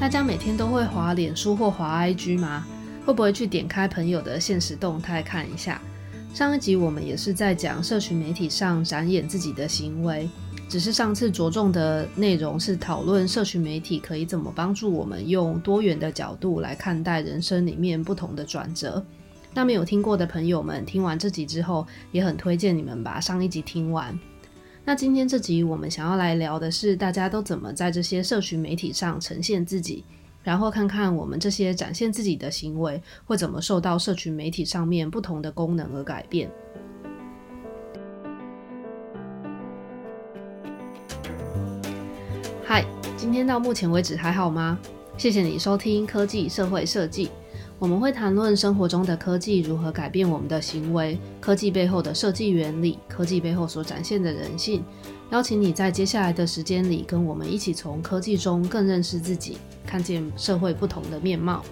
大家每天都会滑脸书或滑 IG 吗？会不会去点开朋友的限时动态看一下？上一集我们也是在讲社群媒体上展演自己的行为，只是上次着重的内容是讨论社群媒体可以怎么帮助我们用多元的角度来看待人生里面不同的转折。那没有听过的朋友们，听完这集之后也很推荐你们把上一集听完。那今天这集我们想要来聊的是大家都怎么在这些社群媒体上呈现自己，然后看看我们这些展现自己的行为会怎么受到社群媒体上面不同的功能而改变。嗨，今天到目前为止还好吗？谢谢你收听科技社会设计，我们会谈论生活中的科技如何改变我们的行为，科技背后的设计原理，科技背后所展现的人性。邀请你在接下来的时间里跟我们一起从科技中更认识自己，看见社会不同的面貌。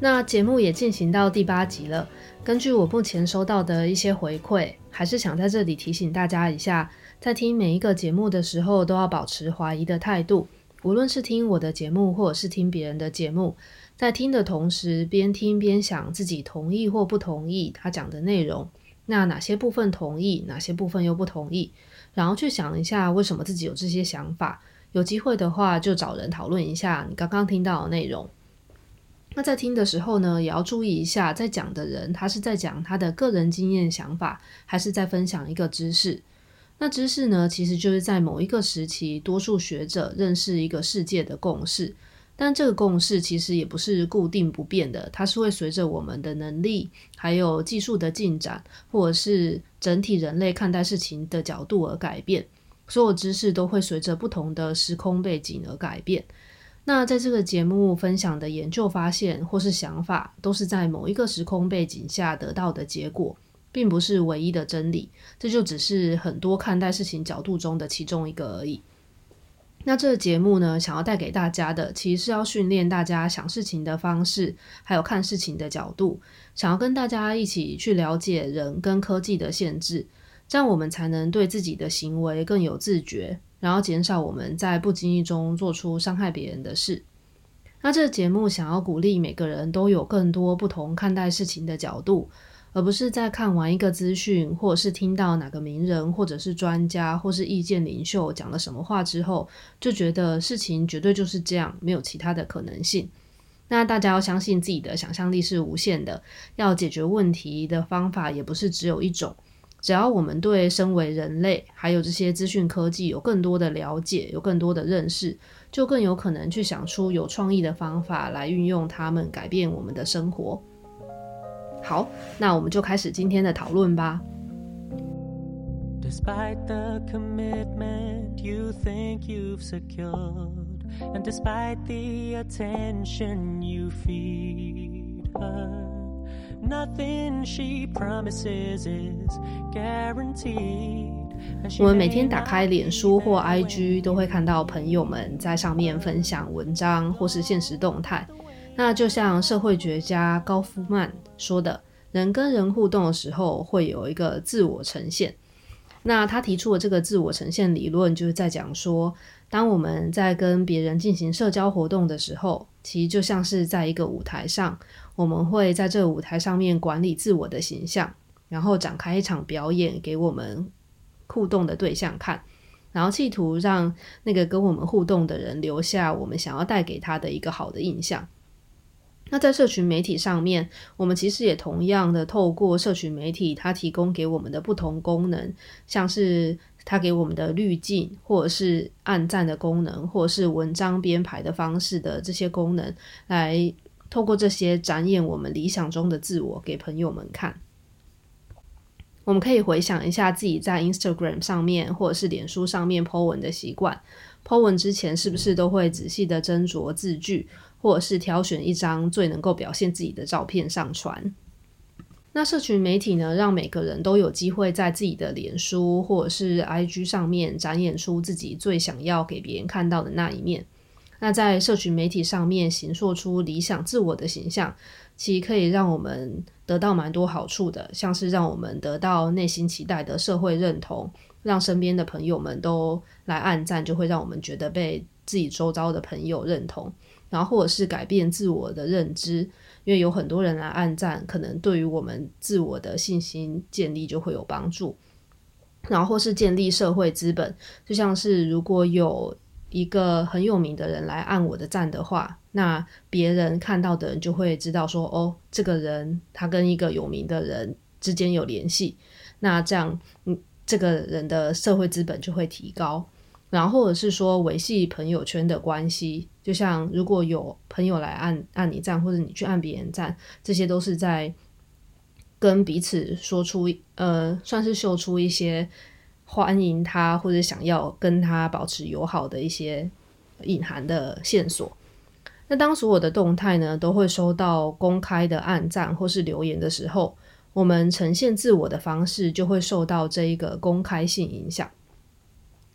那节目也进行到第8集了，根据我目前收到的一些回馈，还是想在这里提醒大家一下，在听每一个节目的时候都要保持怀疑的态度，无论是听我的节目或者是听别人的节目，在听的同时边听边想自己同意或不同意他讲的内容，那哪些部分同意，哪些部分又不同意，然后去想一下为什么自己有这些想法，有机会的话就找人讨论一下你刚刚听到的内容。那在听的时候呢，也要注意一下在讲的人他是在讲他的个人经验想法，还是在分享一个知识。那知识呢，其实就是在某一个时期多数学者认识一个世界的共识，但这个共识其实也不是固定不变的，它是会随着我们的能力还有技术的进展，或者是整体人类看待事情的角度而改变，所有知识都会随着不同的时空背景而改变。那在这个节目分享的研究发现或是想法，都是在某一个时空背景下得到的结果，并不是唯一的真理，这就只是很多看待事情角度中的其中一个而已。那这个节目呢，想要带给大家的其实是要训练大家想事情的方式，还有看事情的角度，想要跟大家一起去了解人跟科技的限制，这样我们才能对自己的行为更有自觉，然后减少我们在不经意中做出伤害别人的事。那这个节目想要鼓励每个人都有更多不同看待事情的角度，而不是在看完一个资讯，或者是听到哪个名人或者是专家或是意见领袖讲了什么话之后，就觉得事情绝对就是这样，没有其他的可能性。那大家要相信自己的想象力是无限的，要解决问题的方法也不是只有一种，只要我们对身为人类还有这些资讯科技有更多的了解，有更多的认识，就更有可能去想出有创意的方法来运用它们改变我们的生活。好，那我们就开始今天的讨论吧。Despite the commitment you think you've secured, and despite the attention you feed her, nothing she promises is guaranteed. 我们每天打开脸书或 IG 都会看到朋友们在上面分享文章或是限时动态。那就像社会学家高夫曼说的，人跟人互动的时候会有一个自我呈现。那他提出的这个自我呈现理论，就是在讲说，当我们在跟别人进行社交活动的时候，其实就像是在一个舞台上，我们会在这个舞台上面管理自我的形象，然后展开一场表演给我们互动的对象看，然后企图让那个跟我们互动的人留下我们想要带给他的一个好的印象。那在社群媒体上面，我们其实也同样的透过社群媒体它提供给我们的不同功能，像是它给我们的滤镜，或者是按赞的功能，或者是文章编排的方式的这些功能，来透过这些展演我们理想中的自我给朋友们看。我们可以回想一下自己在 Instagram 上面或者是脸书上面 po 文的习惯， po 文之前是不是都会仔细的斟酌字句，或者是挑选一张最能够表现自己的照片上传。那社群媒体呢，让每个人都有机会在自己的脸书或者是 IG 上面展演出自己最想要给别人看到的那一面。那在社群媒体上面形塑出理想自我的形象，其实可以让我们得到蛮多好处的，像是让我们得到内心期待的社会认同，让身边的朋友们都来按赞，就会让我们觉得被自己周遭的朋友认同，然后或者是改变自我的认知，因为有很多人来按赞，可能对于我们自我的信心建立就会有帮助。然后或是建立社会资本，就像是如果有一个很有名的人来按我的赞的话，那别人看到的人就会知道说，哦，这个人他跟一个有名的人之间有联系，那这样这个人的社会资本就会提高。然后或者是说维系朋友圈的关系，就像如果有朋友来按你赞，或者你去按别人赞，这些都是在跟彼此说出算是秀出一些欢迎他或者想要跟他保持友好的一些隐含的线索。那当所有的动态呢都会收到公开的按赞或是留言的时候，我们呈现自我的方式就会受到这一个公开性影响。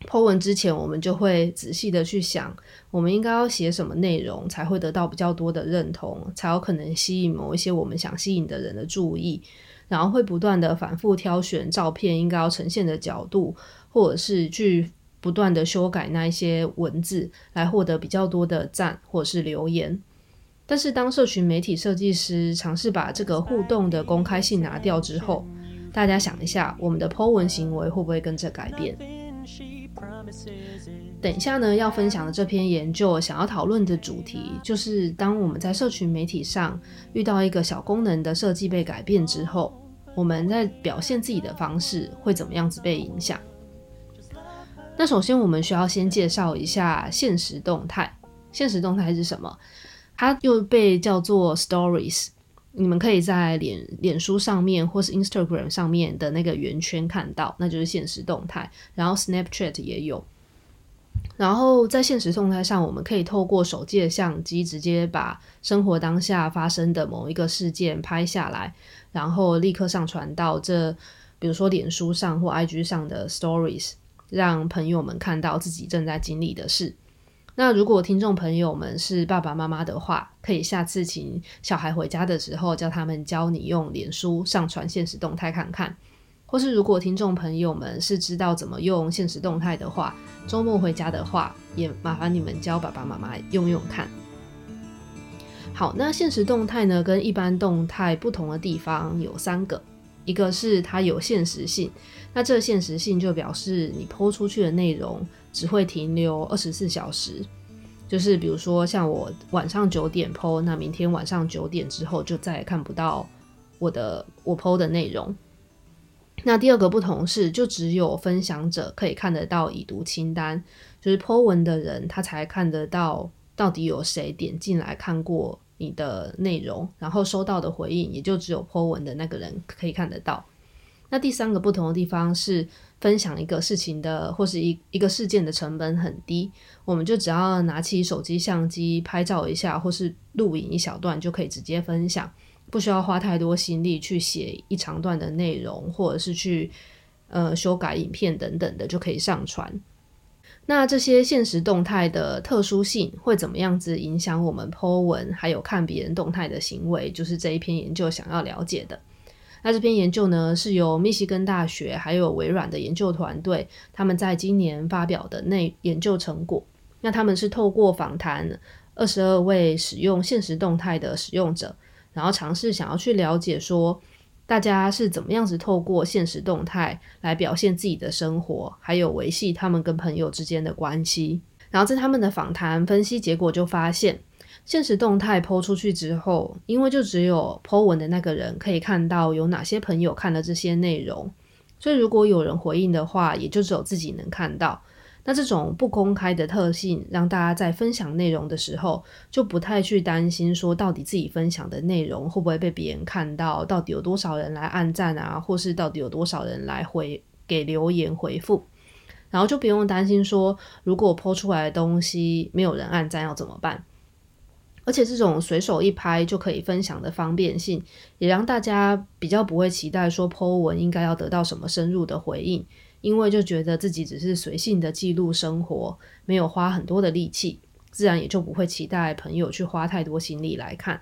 po文之前，我们就会仔细的去想，我们应该要写什么内容才会得到比较多的认同，才有可能吸引某一些我们想吸引的人的注意，然后会不断的反复挑选照片应该要呈现的角度，或者是去不断的修改那一些文字，来获得比较多的赞或者是留言。但是当社群媒体设计师尝试把这个互动的公开性拿掉之后，大家想一下，我们的po文行为会不会跟着改变？等一下呢，要分享的这篇研究想要讨论的主题，就是当我们在社群媒体上遇到一个小功能的设计被改变之后，我们在表现自己的方式会怎么样子被影响。那首先我们需要先介绍一下限时动态。限时动态是什么？它又被叫做 Stories， 你们可以在脸书上面或是 Instagram 上面的那个圆圈看到，那就是限时动态。然后 Snapchat 也有。然后在限时动态上，我们可以透过手机的相机直接把生活当下发生的某一个事件拍下来，然后立刻上传到比如说脸书上或 IG 上的 Stories， 让朋友们看到自己正在经历的事。那如果听众朋友们是爸爸妈妈的话，可以下次请小孩回家的时候叫他们教你用脸书上传限时动态看看，或是如果听众朋友们是知道怎么用限时动态的话，周末回家的话也麻烦你们教爸爸妈妈用用看。好，那限时动态呢跟一般动态不同的地方有三个。一个是它有限时性，那这限时性就表示你 po 出去的内容只会停留24小时，就是比如说像我晚上9点 po， 那明天晚上9点之后就再也看不到我 po 的内容。那第二个不同是，就只有分享者可以看得到已读清单，就是 po 文的人他才看得到到底有谁点进来看过你的内容，然后收到的回应也就只有 po 文的那个人可以看得到。那第三个不同的地方是，分享一个事情的或是一个事件的成本很低，我们就只要拿起手机相机拍照一下或是录影一小段就可以直接分享，不需要花太多心力去写一长段的内容，或者是去修改影片等等的就可以上传。那这些限时动态的特殊性会怎么样子影响我们 po 文还有看别人动态的行为，就是这一篇研究想要了解的。那这篇研究呢，是由密西根大学还有微软的研究团队他们在今年发表的研究成果。那他们是透过访谈22位使用限时动态的使用者，然后尝试想要去了解说大家是怎么样子透过限时动态来表现自己的生活，还有维系他们跟朋友之间的关系。然后在他们的访谈分析结果就发现，限时动态 po 出去之后，因为就只有 po 文的那个人可以看到有哪些朋友看了这些内容，所以如果有人回应的话，也就只有自己能看到。那这种不公开的特性让大家在分享内容的时候就不太去担心说到底自己分享的内容会不会被别人看到，到底有多少人来按赞啊，或是到底有多少人来给留言回复，然后就不用担心说如果我 po 出来的东西没有人按赞要怎么办。而且这种随手一拍就可以分享的方便性也让大家比较不会期待说 po 文应该要得到什么深入的回应，因为就觉得自己只是随性的记录生活，没有花很多的力气，自然也就不会期待朋友去花太多心力来看。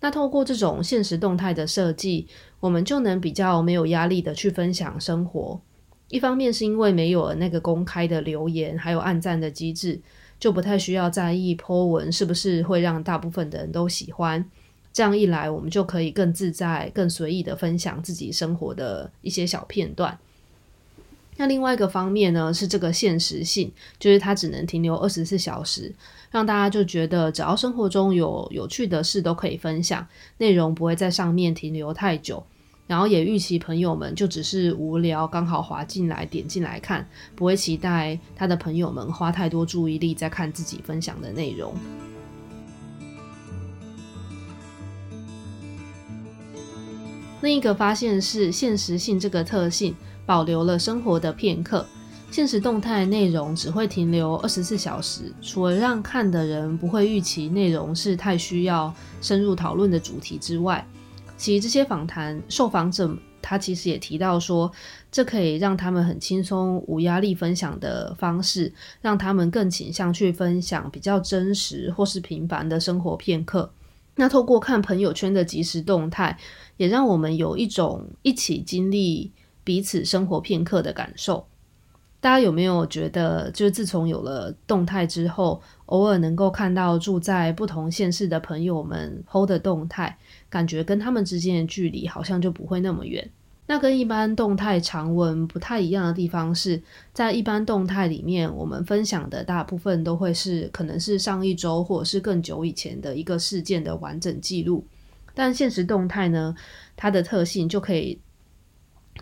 那透过这种限时动态的设计，我们就能比较没有压力的去分享生活。一方面是因为没有了那个公开的留言还有按赞的机制，就不太需要在意 po 文是不是会让大部分的人都喜欢。这样一来，我们就可以更自在更随意的分享自己生活的一些小片段。那另外一个方面呢，是这个限时性，就是它只能停留24小时，让大家就觉得只要生活中有有趣的事都可以分享，内容不会在上面停留太久，然后也预期朋友们就只是无聊刚好滑进来点进来看，不会期待他的朋友们花太多注意力在看自己分享的内容。另一个发现是限时性这个特性保留了生活的片刻，限时动态内容只会停留24小时，除了让看的人不会预期内容是太需要深入讨论的主题之外，其实这些访谈受访者他其实也提到说，这可以让他们很轻松无压力分享的方式，让他们更倾向去分享比较真实或是平凡的生活片刻。那透过看朋友圈的即时动态，也让我们有一种一起经历彼此生活片刻的感受。大家有没有觉得，就是自从有了动态之后，偶尔能够看到住在不同县市的朋友们 PO 的动态，感觉跟他们之间的距离好像就不会那么远。那跟一般动态长文不太一样的地方是，在一般动态里面，我们分享的大部分都会是可能是上一周或者是更久以前的一个事件的完整记录，但限时动态呢，它的特性就可以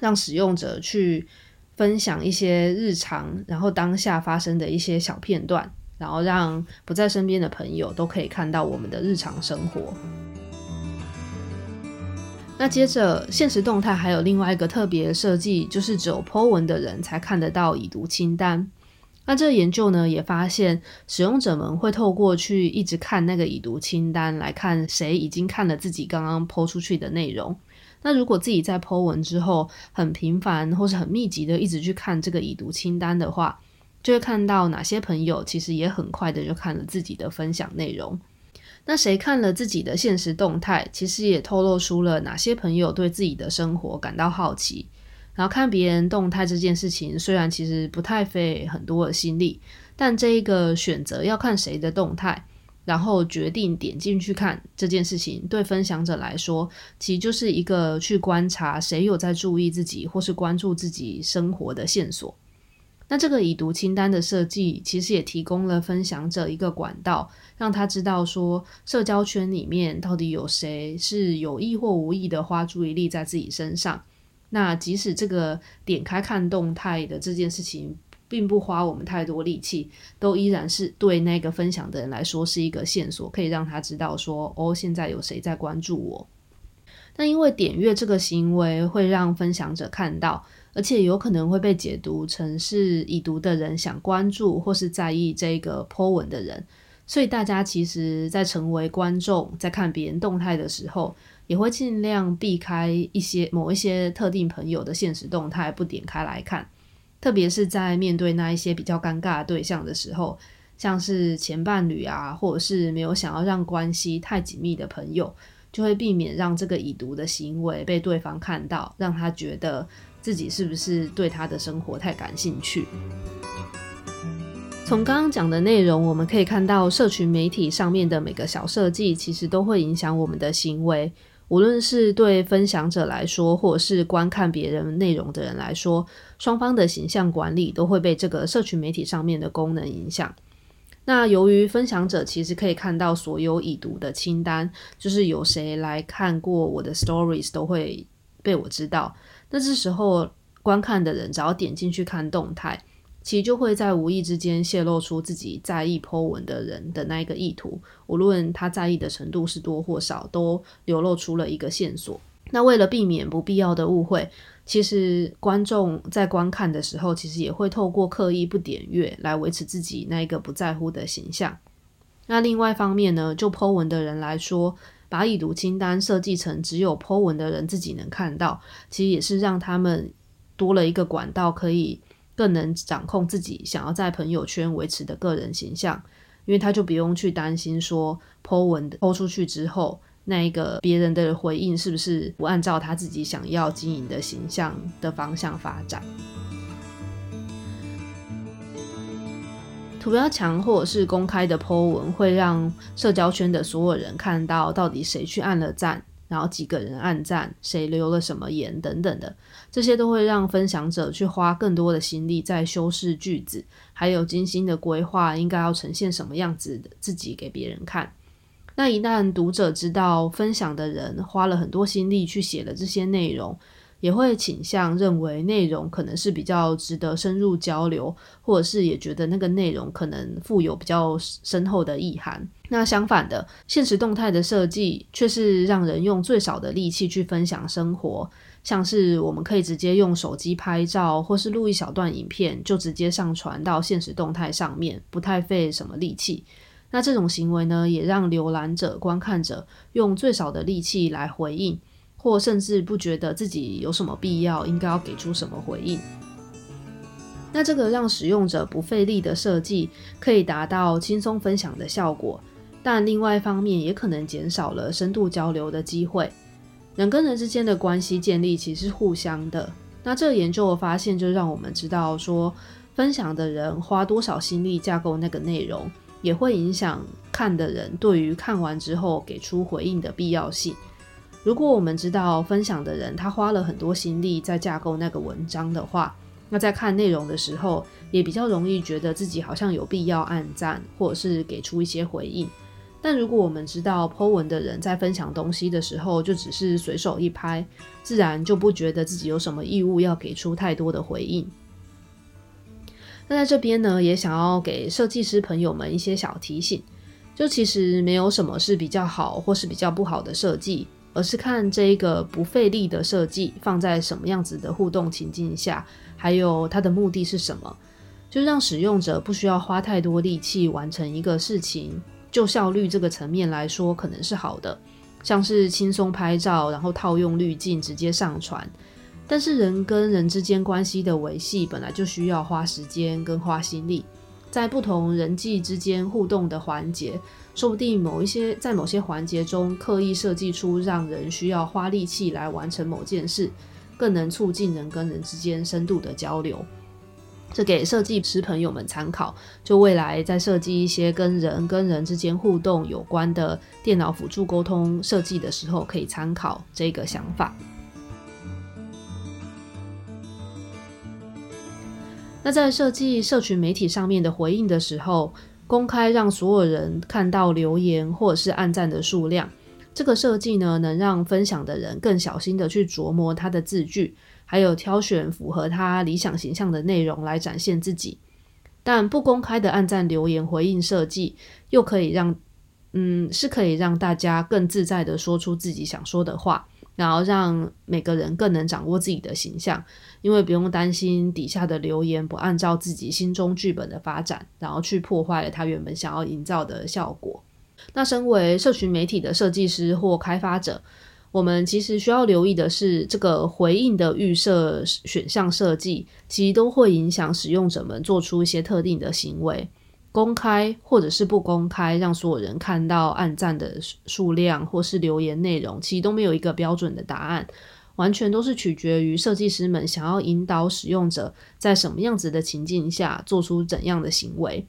让使用者去分享一些日常然后当下发生的一些小片段，然后让不在身边的朋友都可以看到我们的日常生活。那接着限时动态还有另外一个特别的设计，就是只有 po 文的人才看得到已读清单。那这个研究呢也发现，使用者们会透过去一直看那个已读清单来看谁已经看了自己刚刚 po 出去的内容。那如果自己在 po 文之后很频繁或是很密集的一直去看这个已读清单的话，就会看到哪些朋友其实也很快的就看了自己的分享内容。那谁看了自己的限时动态，其实也透露出了哪些朋友对自己的生活感到好奇。然后看别人动态这件事情，虽然其实不太费很多的心力，但这一个选择要看谁的动态，然后决定点进去看这件事情，对分享者来说，其实就是一个去观察谁有在注意自己或是关注自己生活的线索。那这个已读清单的设计其实也提供了分享者一个管道，让他知道说社交圈里面到底有谁是有意或无意的花注意力在自己身上。那即使这个点开看动态的这件事情并不花我们太多力气，都依然是对那个分享的人来说是一个线索，可以让他知道说哦，现在有谁在关注我。那因为点阅这个行为会让分享者看到，而且有可能会被解读成是已读的人想关注或是在意这个 po 文的人，所以大家其实在成为观众在看别人动态的时候，也会尽量避开某一些特定朋友的限时动态不点开来看，特别是在面对那一些比较尴尬的对象的时候，像是前伴侣啊，或者是没有想要让关系太紧密的朋友，就会避免让这个已读的行为被对方看到，让他觉得自己是不是对他的生活太感兴趣。从刚刚讲的内容，我们可以看到社群媒体上面的每个小设计其实都会影响我们的行为，无论是对分享者来说或者是观看别人内容的人来说，双方的形象管理都会被这个社群媒体上面的功能影响。那由于分享者其实可以看到所有已读的清单，就是有谁来看过我的 stories 都会被我知道，那这时候观看的人只要点进去看动态，其实就会在无意之间泄露出自己在意 po 文的人的那一个意图，无论他在意的程度是多或少，都流露出了一个线索。那为了避免不必要的误会，其实观众在观看的时候，其实也会透过刻意不点阅来维持自己那一个不在乎的形象。那另外一方面呢，就 po 文的人来说，把已读清单设计成只有 po 文的人自己能看到，其实也是让他们多了一个管道，可以更能掌控自己想要在朋友圈维持的个人形象，因为他就不用去担心说 po 文 po 出去之后，那一个别人的回应是不是不按照他自己想要经营的形象的方向发展。涂鸦墙或者是公开的 po 文会让社交圈的所有人看到底谁去按了赞，然后几个人按赞，谁留了什么言等等的，这些都会让分享者去花更多的心力在修饰句子，还有精心的规划应该要呈现什么样子的自己给别人看。那一旦读者知道分享的人花了很多心力去写了这些内容，也会倾向认为内容可能是比较值得深入交流，或者是也觉得那个内容可能富有比较深厚的意涵。那相反的，限时动态的设计却是让人用最少的力气去分享生活，像是我们可以直接用手机拍照，或是录一小段影片就直接上传到限时动态上面，不太费什么力气。那这种行为呢，也让浏览者观看者用最少的力气来回应，或甚至不觉得自己有什么必要应该要给出什么回应。那这个让使用者不费力的设计可以达到轻松分享的效果，但另外一方面也可能减少了深度交流的机会。人跟人之间的关系建立其实是互相的，那这个研究的发现就让我们知道说，分享的人花多少心力架构那个内容，也会影响看的人对于看完之后给出回应的必要性。如果我们知道分享的人他花了很多心力在架构那个文章的话，那在看内容的时候也比较容易觉得自己好像有必要按赞或者是给出一些回应。但如果我们知道 po 文的人在分享东西的时候就只是随手一拍，自然就不觉得自己有什么义务要给出太多的回应。那在这边呢，也想要给设计师朋友们一些小提醒，就其实没有什么是比较好或是比较不好的设计，而是看这个不费力的设计放在什么样子的互动情境下，还有它的目的是什么。就让使用者不需要花太多力气完成一个事情，就效率这个层面来说可能是好的，像是轻松拍照然后套用滤镜直接上传。但是人跟人之间关系的维系本来就需要花时间跟花心力，在不同人际之间互动的环节，说不定在某些环节中刻意设计出让人需要花力气来完成某件事，更能促进人跟人之间深度的交流。这给设计师朋友们参考，就未来在设计一些跟人跟人之间互动有关的电脑辅助沟通设计的时候，可以参考这个想法。那在设计社群媒体上面的回应的时候，公开让所有人看到留言或者是按赞的数量，这个设计呢，能让分享的人更小心的去琢磨他的字句，还有挑选符合他理想形象的内容来展现自己。但不公开的按赞留言回应设计又可以让是可以让大家更自在的说出自己想说的话，然后让每个人更能掌握自己的形象，因为不用担心底下的留言不按照自己心中剧本的发展，然后去破坏了他原本想要营造的效果。那身为社群媒体的设计师或开发者，我们其实需要留意的是，这个回应的预设选项设计其实都会影响使用者们做出一些特定的行为。公开或者是不公开让所有人看到按赞的数量或是留言内容，其实都没有一个标准的答案，完全都是取决于设计师们想要引导使用者在什么样子的情境下做出怎样的行为。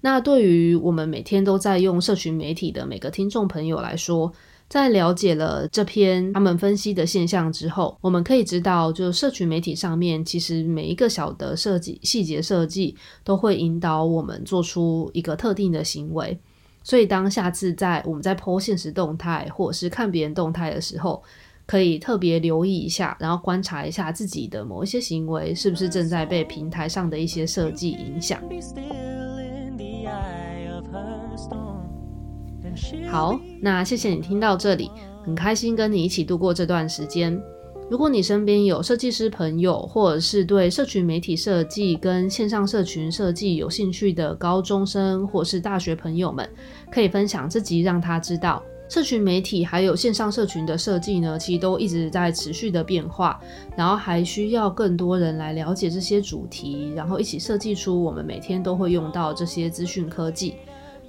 那对于我们每天都在用社群媒体的每个听众朋友来说，在了解了这篇他们分析的现象之后，我们可以知道，就社群媒体上面其实每一个小的设计细节设计都会引导我们做出一个特定的行为。所以当下次我们在 po 限时动态或者是看别人动态的时候，可以特别留意一下，然后观察一下自己的某一些行为是不是正在被平台上的一些设计影响。好，那谢谢你听到这里，很开心跟你一起度过这段时间。如果你身边有设计师朋友，或者是对社群媒体设计跟线上社群设计有兴趣的高中生或是大学朋友们，可以分享这集让他知道，社群媒体还有线上社群的设计呢，其实都一直在持续的变化，然后还需要更多人来了解这些主题，然后一起设计出我们每天都会用到这些资讯科技。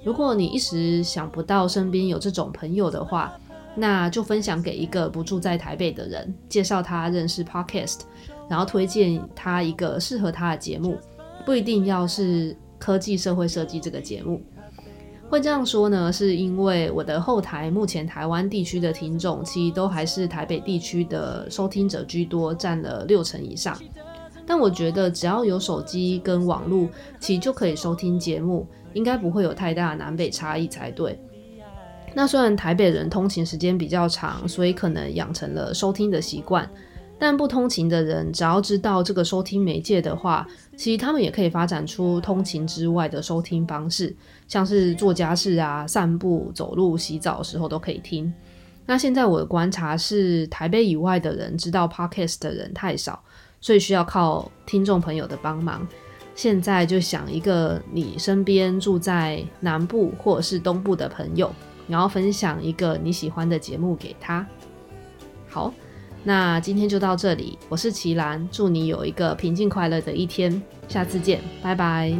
如果你一时想不到身边有这种朋友的话，那就分享给一个不住在台北的人，介绍他认识 podcast， 然后推荐他一个适合他的节目，不一定要是科技社会设计这个节目。会这样说呢，是因为我的后台目前台湾地区的听众其实都还是台北地区的收听者居多，占了60%以上。但我觉得只要有手机跟网络，其实就可以收听节目，应该不会有太大的南北差异才对。那虽然台北人通勤时间比较长，所以可能养成了收听的习惯，但不通勤的人只要知道这个收听媒介的话，其实他们也可以发展出通勤之外的收听方式，像是做家事啊、散步、走路、洗澡的时候都可以听。那现在我的观察是，台北以外的人知道 podcast 的人太少，所以需要靠听众朋友的帮忙。现在就想一个你身边住在南部或者是东部的朋友，然后分享一个你喜欢的节目给他。好，那今天就到这里，我是琦兰，祝你有一个平静快乐的一天，下次见，拜拜。